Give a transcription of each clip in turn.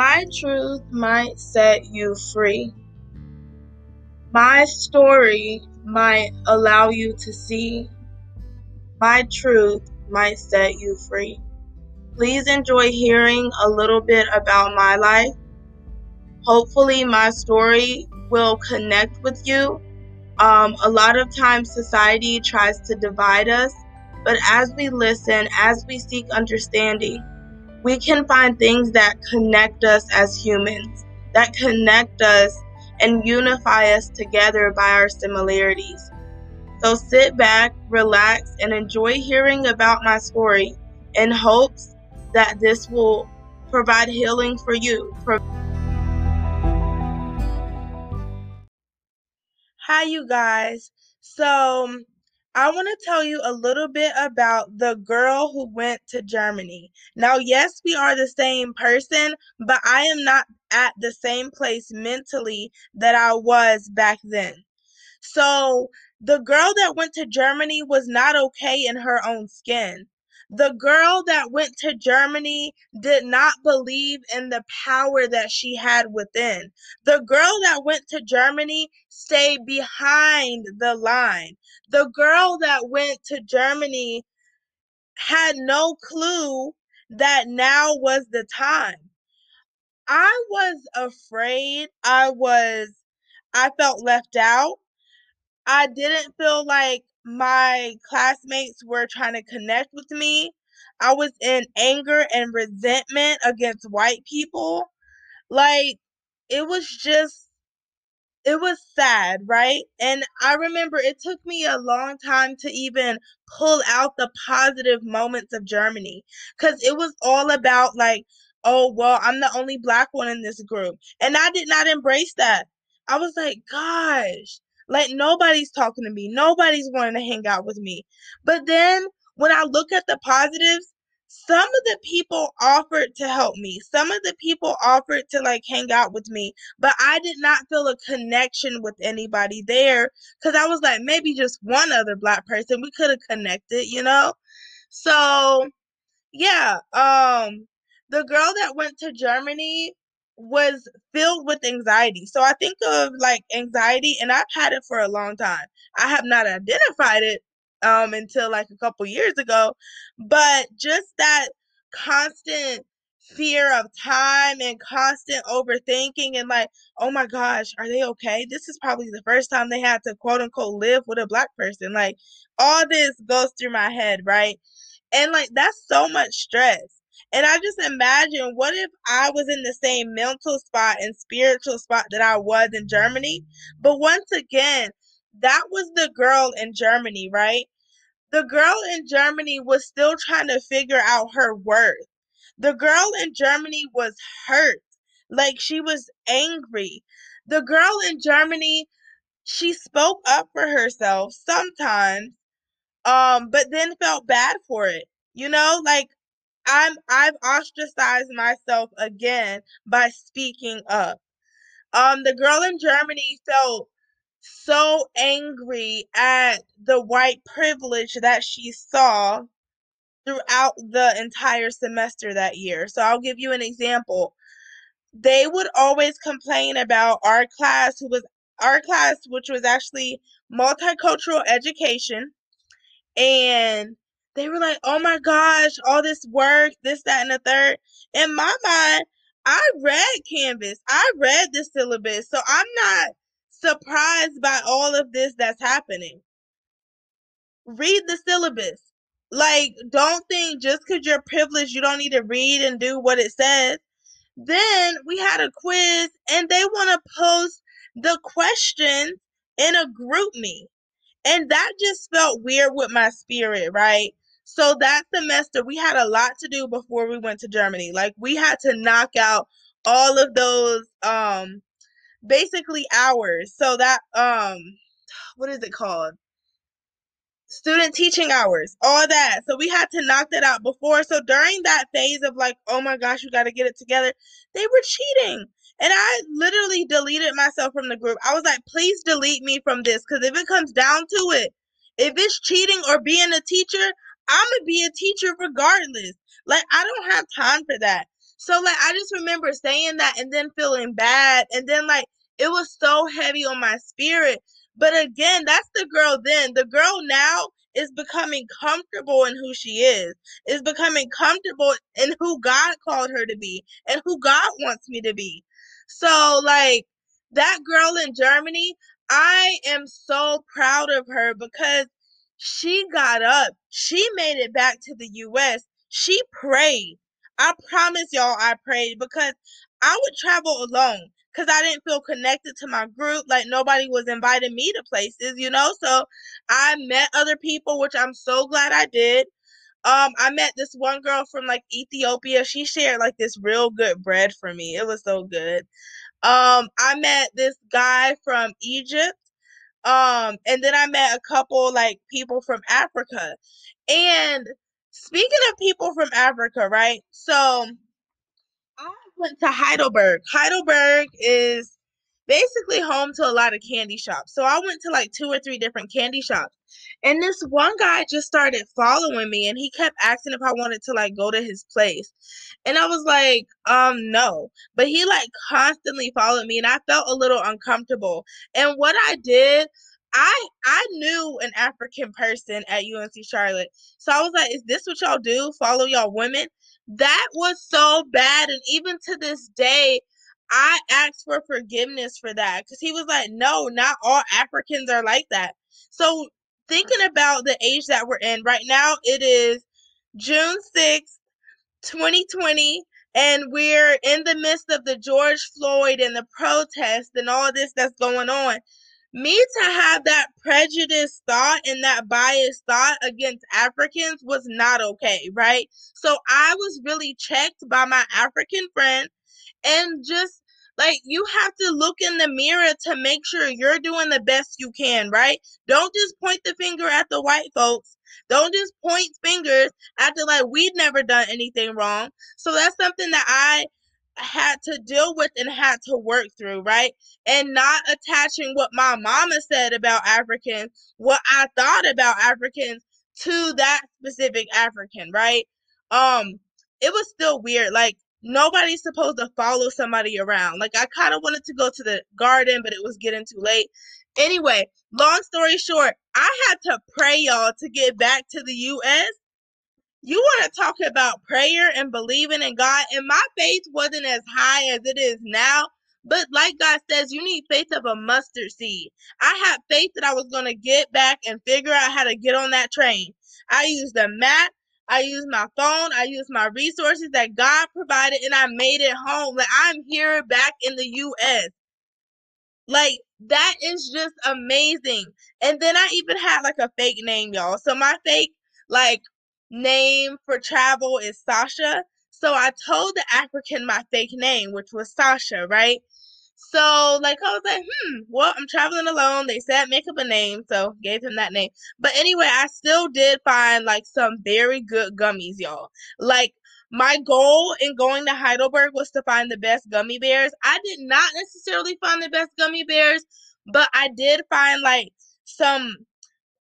My truth might set you free. My story might allow you to see. My truth might set you free. Please enjoy hearing a little bit about my life. Hopefully my story will connect with you. A lot of times society tries to divide us, but as we listen, as we seek understanding, we can find things that connect us as humans, that connect us and unify us together by our similarities. So sit back, relax, and enjoy hearing about my story in hopes that this will provide healing for you. Hi, you guys. So I want to tell you a little bit about the girl who went to Germany. Now, yes, we are the same person, but I am not at the same place mentally that I was back then. So the girl that went to Germany was not okay in her own skin. The girl that went to Germany did not believe in the power that she had within. The girl that went to Germany stayed behind the line. The girl that went to Germany had no clue that now was the time. I was afraid. I felt left out. I didn't feel like my classmates were trying to connect with me. I was in anger and resentment against white people. Like, it was sad, right? And I remember it took me a long time to even pull out the positive moments of Germany, because it was all about like, oh, well, I'm the only Black one in this group. And I did not embrace that. I was like, gosh, like, nobody's talking to me. Nobody's wanting to hang out with me. But then when I look at the positives, some of the people offered to help me. Some of the people offered to, like, hang out with me. But I did not feel a connection with anybody there, because I was like, maybe just one other Black person. We could have connected, you know? So, yeah. The girl that went to Germany was filled with anxiety. So I think of like anxiety, and I've had it for a long time. I have not identified it until like a couple years ago, but just that constant fear of time and constant overthinking and like, oh my gosh, are they okay? This is probably the first time they had to quote unquote live with a Black person. Like, all this goes through my head, right? And like, that's so much stress. And I just imagine, what if I was in the same mental spot and spiritual spot that I was in Germany? But once again, that was the girl in Germany, right? The girl in Germany was still trying to figure out her worth. The girl in Germany was hurt. Like, she was angry. The girl in Germany, she spoke up for herself sometimes, but then felt bad for it. You know, like, I've ostracized myself again by speaking up. The girl in Germany felt so angry at the white privilege that she saw throughout the entire semester that year. So I'll give you an example. They would always complain about our class, which was actually multicultural education, and they were like, oh my gosh, all this work, this, that, and the third. In my mind, I read Canvas. I read the syllabus. So I'm not surprised by all of this that's happening. Read the syllabus. Like, don't think just because you're privileged, you don't need to read and do what it says. Then we had a quiz, and they want to post the questions in a group me. And that just felt weird with my spirit, right? So that semester, we had a lot to do before we went to Germany. Like, we had to knock out all of those, basically hours. So that, what is it called? Student teaching hours, all that. So we had to knock that out before. So during that phase of like, oh my gosh, you got to get it together, they were cheating. And I literally deleted myself from the group. I was like, please delete me from this, because if it comes down to it, if it's cheating or being a teacher, I'm going to be a teacher regardless. Like, I don't have time for that. So, like, I just remember saying that and then feeling bad. And then, like, it was so heavy on my spirit. But again, that's the girl then. The girl now is becoming comfortable in who she is becoming comfortable in who God called her to be and who God wants me to be. So, like, that girl in Germany, I am so proud of her because she got up. She made it back to the U.S. She prayed. I promise y'all I prayed because I would travel alone because I didn't feel connected to my group. Like, nobody was inviting me to places, you know? So I met other people, which I'm so glad I did. I met this one girl from, like, Ethiopia. She shared, like, this real good bread for me. It was so good. I met this guy from Egypt. And then I met a couple, like, people from Africa. And speaking of people from Africa, right? So I went to Heidelberg. Heidelberg is basically home to a lot of candy shops. So I went to like 2 or 3 different candy shops. And this one guy just started following me and he kept asking if I wanted to like go to his place. And I was like, no. But he like constantly followed me and I felt a little uncomfortable. And what I did, I knew an African person at UNC Charlotte. So I was like, is this what y'all do? Follow y'all women? That was so bad. And even to this day, I asked for forgiveness for that because he was like, no, not all Africans are like that. So thinking about the age that we're in right now, it is June 6th, 2020, and we're in the midst of the George Floyd and the protest and all this that's going on. Me to have that prejudiced thought and that biased thought against Africans was not okay, right? So I was really checked by my African friend. And just, like, you have to look in the mirror to make sure you're doing the best you can, right? Don't just point the finger at the white folks. Don't just point fingers after, like, we've never done anything wrong. So that's something that I had to deal with and had to work through, right? And not attaching what my mama said about Africans, what I thought about Africans to that specific African, right? It was still weird. Like, nobody's supposed to follow somebody around. Like, I kind of wanted to go to the garden, but it was getting too late. Anyway, long story short, I had to pray, y'all, to get back to the U.S. You want to talk about prayer and believing in God, and my faith wasn't as high as it is now, but like God says, you need faith of a mustard seed. I had faith that I was going to get back and figure out how to get on that train. I used a map. I used my phone. I used my resources that God provided, and I made it home. Like, I'm here back in the U.S. Like, that is just amazing. And then I even had, like, a fake name, y'all. So my fake, like, name for travel is Sasha. So I told the African my fake name, which was Sasha, right? So, like, I was like, well, I'm traveling alone. They said make up a name, so gave him that name. But anyway, I still did find, like, some very good gummies, y'all. Like, my goal in going to Heidelberg was to find the best gummy bears. I did not necessarily find the best gummy bears, but I did find, like, some,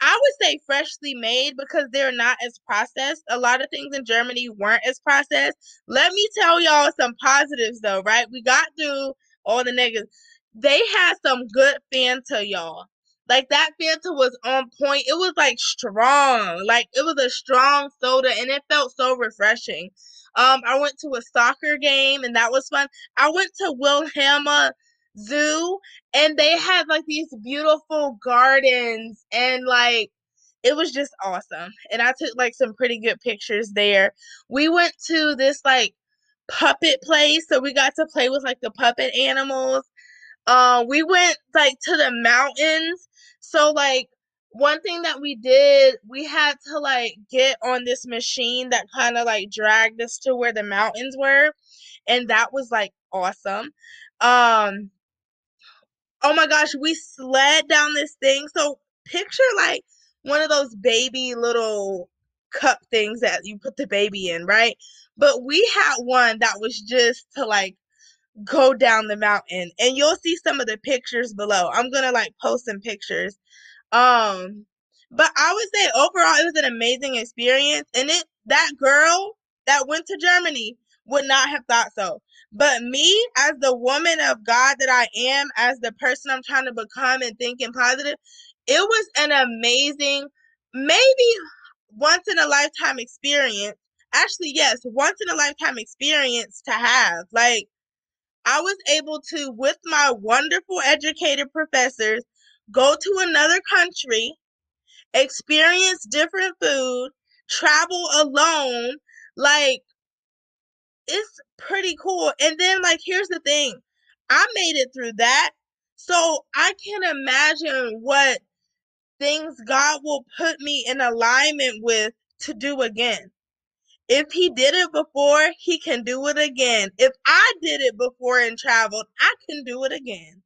I would say freshly made because they're not as processed. A lot of things in Germany weren't as processed. Let me tell y'all some positives, though, right? We got through all the negatives. They had some good Fanta, y'all. Like, that Fanta was on point. It was, like, strong. Like, it was a strong soda, and it felt so refreshing. I went to a soccer game, and that was fun. I went to Wilhelma Zoo, and they had, like, these beautiful gardens, and, like, it was just awesome. And I took, like, some pretty good pictures there. We went to this, like, puppet place, so we got to play with, like, the puppet animals. We went, like, to the mountains. So, like, one thing that we did, we had to, like, get on this machine that kind of, like, dragged us to where the mountains were, and that was, like, awesome. Oh my gosh, we sled down this thing. So picture, like, one of those baby little cup things that you put the baby in, right? But we had one that was just to, like, go down the mountain. And you'll see some of the pictures below. I'm going to, like, post some pictures. But I would say overall it was an amazing experience. And that girl that went to Germany would not have thought so. But me, as the woman of God that I am, as the person I'm trying to become and thinking positive, it was an amazing, maybe once in a lifetime experience. Actually, yes, once in a lifetime experience to have. Like, I was able to, with my wonderful educated professors, go to another country, experience different food, travel alone. Like, it's pretty cool. And then, like, here's the thing. I made it through that. So I can imagine what things God will put me in alignment with to do again. If he did it before, he can do it again. If I did it before and traveled, I can do it again.